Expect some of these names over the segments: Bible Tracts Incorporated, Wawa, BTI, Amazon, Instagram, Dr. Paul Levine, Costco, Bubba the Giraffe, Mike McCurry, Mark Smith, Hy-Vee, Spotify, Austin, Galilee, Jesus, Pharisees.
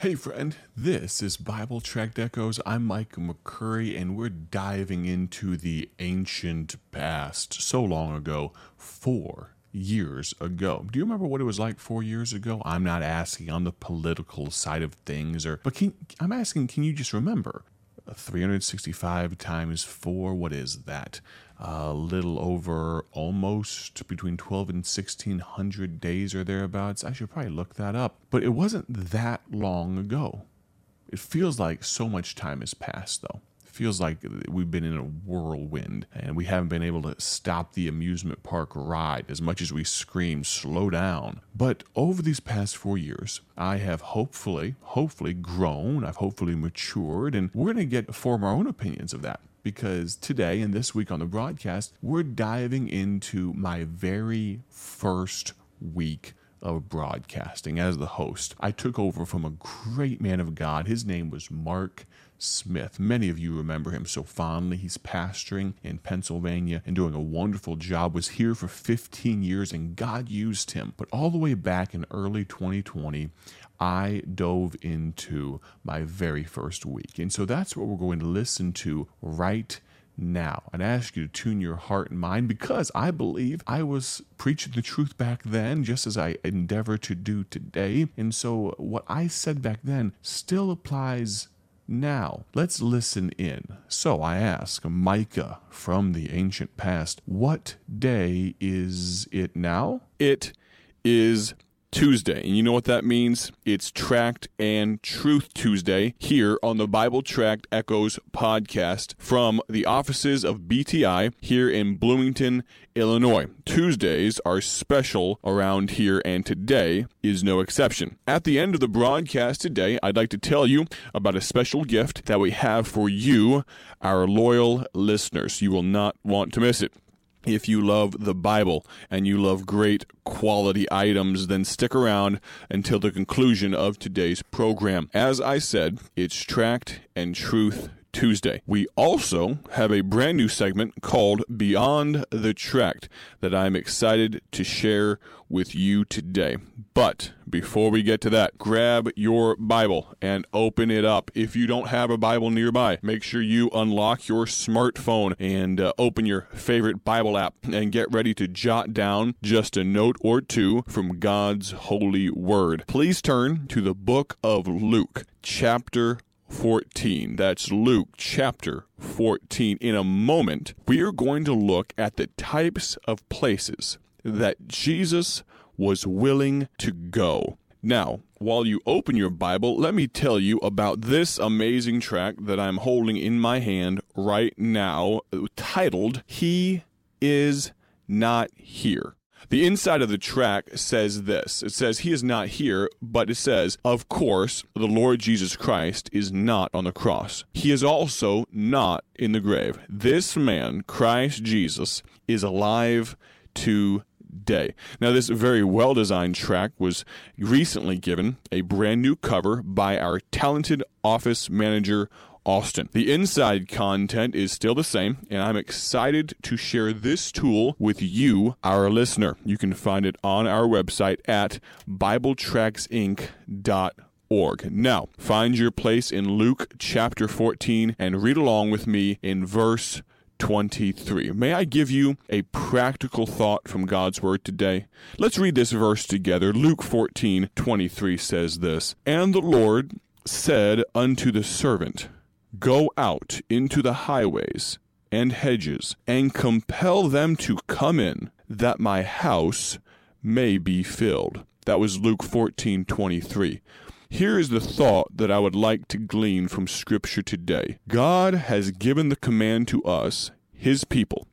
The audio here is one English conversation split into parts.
Hey friend, this is Bible Tract Echoes. I'm Mike McCurry, and we're diving into the ancient past so long ago, 4 years ago. Do you remember what it was like 4 years ago? I'm not asking on the political side of things, I'm asking, can you just remember? 365 times 4, what is that? A little over almost between 12 and 1,600 days or thereabouts. I should probably look that up. But it wasn't that long ago. It feels like so much time has passed, though. It feels like we've been in a whirlwind, and we haven't been able to stop the amusement park ride as much as we scream, slow down. But over these past 4 years, I have hopefully grown. I've hopefully matured, and we're going to get to form our own opinions of that. Because today and this week on the broadcast, we're diving into my very first week of broadcasting as the host. I took over from a great man of God. His name was Mark Smith. Many of you remember him so fondly. He's pastoring in Pennsylvania and doing a wonderful job, was here for 15 years, and God used him. But all the way back in early 2020, I dove into my very first week. And so that's what we're going to listen to right now. I'd ask you to tune your heart and mind, because I believe I was preaching the truth back then, just as I endeavor to do today. And so what I said back then still applies now. Let's listen in. So I ask Micah from the ancient past, what day is it now? It is Tuesday. And you know what that means? It's Tract and Truth Tuesday here on the Bible Tract Echoes podcast from the offices of BTI here in Bloomington, Illinois. Tuesdays are special around here, and today is no exception. At the end of the broadcast today, I'd like to tell you about a special gift that we have for you, our loyal listeners. You will not want to miss it. If you love the Bible and you love great quality items, then stick around until the conclusion of today's program. As I said, it's Tract and Truth Tuesday. We also have a brand new segment called Beyond the Tract that I'm excited to share with you today. But before we get to that, grab your Bible and open it up. If you don't have a Bible nearby, make sure you unlock your smartphone and open your favorite Bible app and get ready to jot down just a note or two from God's holy word. Please turn to the book of Luke, chapter 14. That's Luke chapter 14. In a moment, we are going to look at the types of places that Jesus was willing to go. Now, while you open your Bible, let me tell you about this amazing tract that I'm holding in my hand right now, titled, He Is Not Here. The inside of the tract says this. It says, He is not here, but it says, of course, the Lord Jesus Christ is not on the cross. He is also not in the grave. This man, Christ Jesus, is alive today. Now, this very well-designed tract was recently given a brand new cover by our talented office manager, Austin. The inside content is still the same, and I'm excited to share this tool with you, our listener. You can find it on our website at BibleTractsInc.org. Now, find your place in Luke chapter 14 and read along with me in verse 23. May I give you a practical thought from God's word today? Let's read this verse together. Luke 14:23 says this, And the Lord said unto the servant, Go out into the highways and hedges, and compel them to come in, that my house may be filled. That was Luke 14:23. Here is the thought that I would like to glean from Scripture today. God has given the command to us, His people,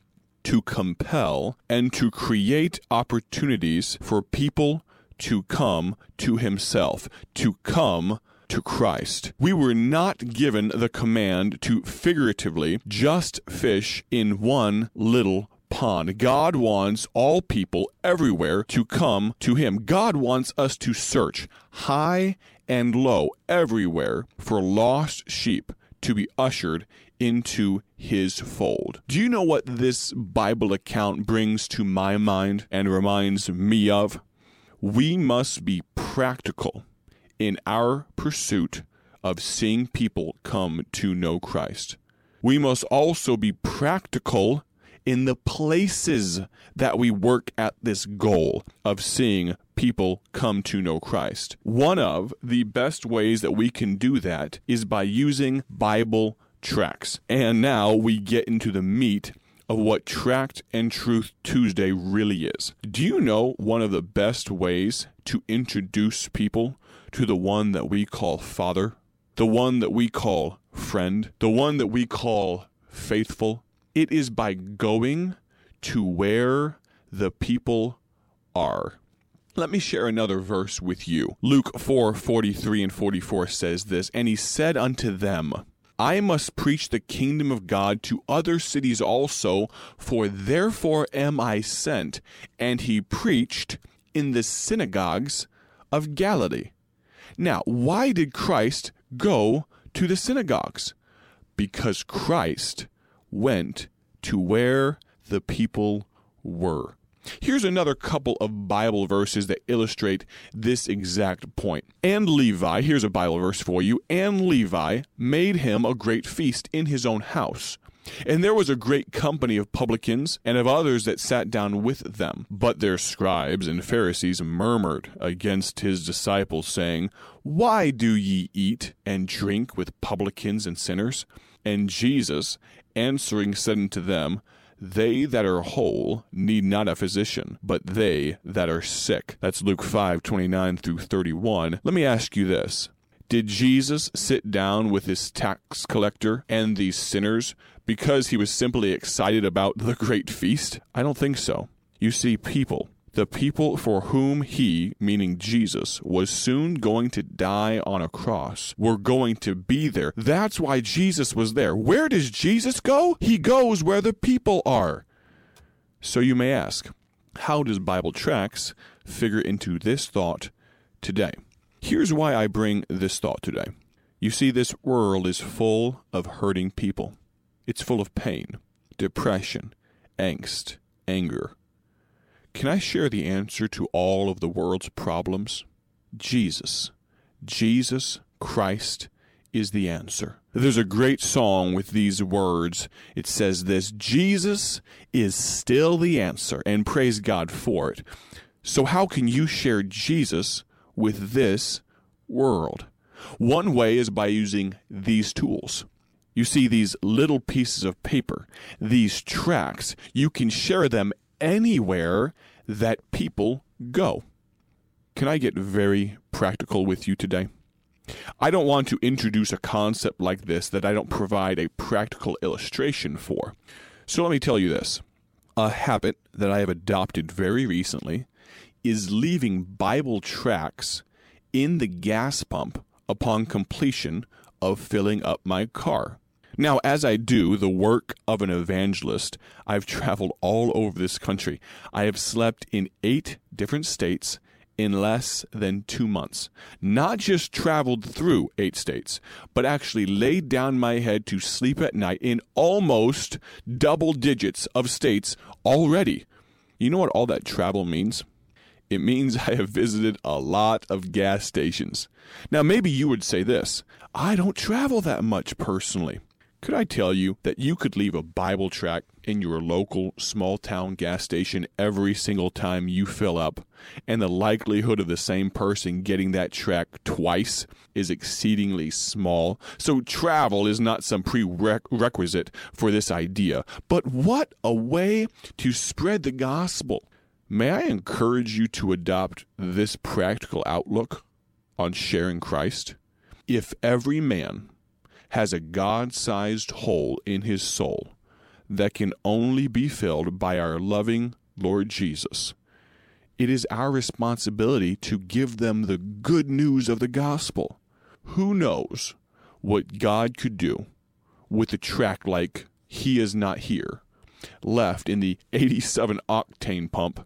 to compel and to create opportunities for people to come to Himself, to come to Christ. We were not given the command to figuratively just fish in one little pond. God wants all people everywhere to come to Him. God wants us to search high and low everywhere for lost sheep to be ushered into His fold. Do you know what this Bible account brings to my mind and reminds me of? We must be practical in our pursuit of seeing people come to know Christ. We must also be practical in the places that we work at this goal of seeing people come to know Christ. One of the best ways that we can do that is by using Bible tracts. And now we get into the meat of what Tract and Truth Tuesday really is. Do you know one of the best ways to introduce people to the one that we call Father, the one that we call friend, the one that we call faithful? It is by going to where the people are. Let me share another verse with you. Luke 4:43 and 44 says this, "And he said unto them, I must preach the kingdom of God to other cities also, for therefore am I sent. And he preached in the synagogues of Galilee." Now, why did Christ go to the synagogues? Because Christ went to where the people were. Here's another couple of Bible verses that illustrate this exact point. "And Levi," here's a Bible verse for you, "and Levi made him a great feast in his own house. And there was a great company of publicans and of others that sat down with them. But their scribes and Pharisees murmured against his disciples, saying, Why do ye eat and drink with publicans and sinners? And Jesus, answering, said unto them, They that are whole need not a physician, but they that are sick." That's Luke 5:29 through 31. Let me ask you this. Did Jesus sit down with his tax collector and these sinners because he was simply excited about the great feast? I don't think so. You see, people, the people for whom he, meaning Jesus, was soon going to die on a cross, were going to be there. That's why Jesus was there. Where does Jesus go? He goes where the people are. So you may ask, how does Bible Tracts figure into this thought today? Here's why I bring this thought today. You see, this world is full of hurting people. It's full of pain, depression, angst, anger. Can I share the answer to all of the world's problems? Jesus. Jesus Christ is the answer. There's a great song with these words. It says this, "Jesus is still the answer," and praise God for it. So how can you share Jesus with this world? One way is by using these tools. You see, these little pieces of paper, these tracts, you can share them anywhere that people go. Can I get very practical with you today? I don't want to introduce a concept like this that I don't provide a practical illustration for. So let me tell you this. A habit that I have adopted very recently is leaving Bible tracts in the gas pump upon completion of filling up my car. Now, as I do the work of an evangelist, I've traveled all over this country. I have slept in 8 different states in less than 2 months. Not just traveled through 8 states, but actually laid down my head to sleep at night in almost double digits of states already. You know what all that travel means? It means I have visited a lot of gas stations. Now, maybe you would say this, I don't travel that much personally. Could I tell you that you could leave a Bible tract in your local small-town gas station every single time you fill up, and the likelihood of the same person getting that tract twice is exceedingly small? So travel is not some prerequisite for this idea. But what a way to spread the gospel. May I encourage you to adopt this practical outlook on sharing Christ? If every man has a God-sized hole in his soul that can only be filled by our loving Lord Jesus, it is our responsibility to give them the good news of the gospel. Who knows what God could do with a tract like "He Is Not Here" left in the 87 octane pump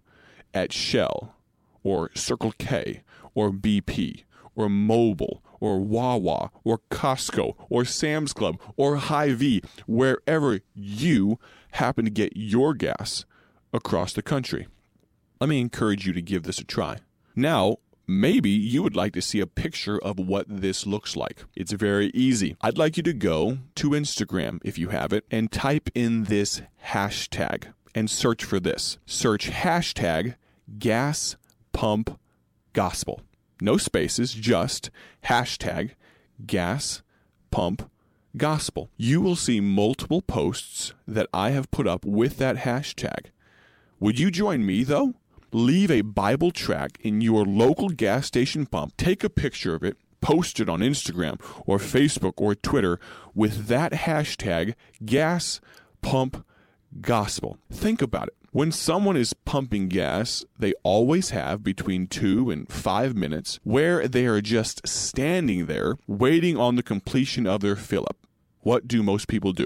at Shell or Circle K or BP or Mobil or Wawa, or Costco, or Sam's Club, or Hy-Vee, wherever you happen to get your gas across the country. Let me encourage you to give this a try. Now, maybe you would like to see a picture of what this looks like. It's very easy. I'd like you to go to Instagram, if you have it, and type in this hashtag and search for this. Search hashtag gas pump gospel. No spaces, just hashtag gas pump gospel. You will see multiple posts that I have put up with that hashtag. Would you join me, though? Leave a Bible tract in your local gas station pump. Take a picture of it, post it on Instagram or Facebook or Twitter with that hashtag gas pump gospel. Think about it. When someone is pumping gas, they always have between 2 and 5 minutes where they are just standing there waiting on the completion of their fill-up. What do most people do?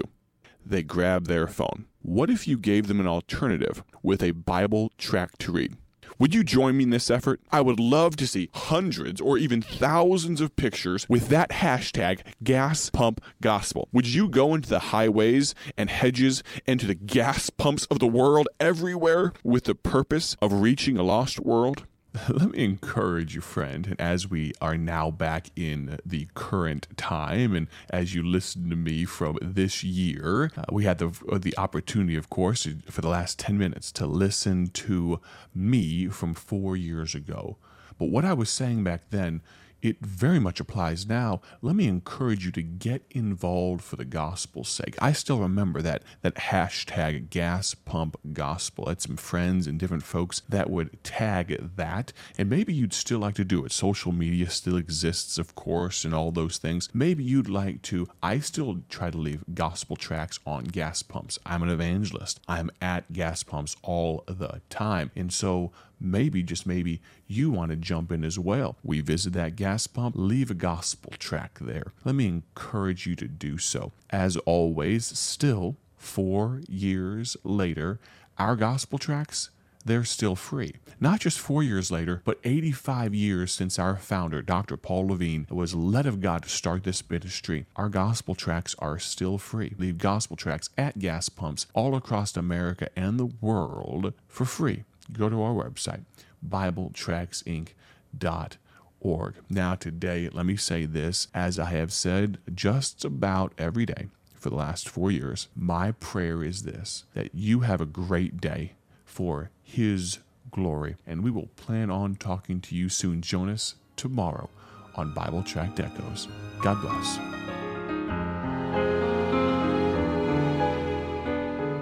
They grab their phone. What if you gave them an alternative with a Bible tract to read? Would you join me in this effort? I would love to see hundreds or even thousands of pictures with that hashtag gas pump gospel. Would you go into the highways and hedges and to the gas pumps of the world everywhere with the purpose of reaching a lost world? Let me encourage you, friend, and as we are now back in the current time, and as you listen to me from this year, we had the opportunity, of course, for the last 10 minutes to listen to me from 4 years ago. But what I was saying back then, it very much applies now. Let me encourage you to get involved for the gospel's sake. I still remember that hashtag gas pump gospel. I had some friends and different folks that would tag that. And maybe you'd still like to do it. Social media still exists, of course, and all those things. Maybe you'd like to. I still try to leave gospel tracts on gas pumps. I'm an evangelist. I'm at gas pumps all the time. And so maybe, just maybe, you want to jump in as well. We visit that gas pump, leave a gospel tract there. Let me encourage you to do so. As always, still 4 years later, our gospel tracts, they're still free. Not just 4 years later, but 85 years since our founder, Dr. Paul Levine, was led of God to start this ministry. Our gospel tracts are still free. Leave gospel tracts at gas pumps all across America and the world for free. Go to our website, BibleTractsInc.org. Now today, let me say this, as I have said just about every day for the last 4 years, my prayer is this, that you have a great day for His glory. And we will plan on talking to you soon, Jonas, tomorrow on Bible Tract Echoes. God bless.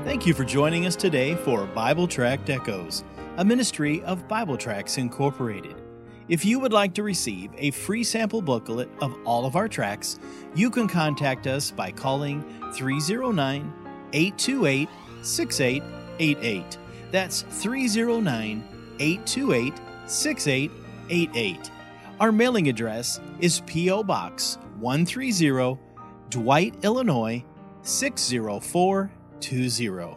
Thank you for joining us today for Bible Tract Echoes, a ministry of Bible Tracts Incorporated. If you would like to receive a free sample booklet of all of our tracts, you can contact us by calling 309-828-6888. That's 309-828-6888. Our mailing address is P.O. Box 130, Dwight, Illinois 60420.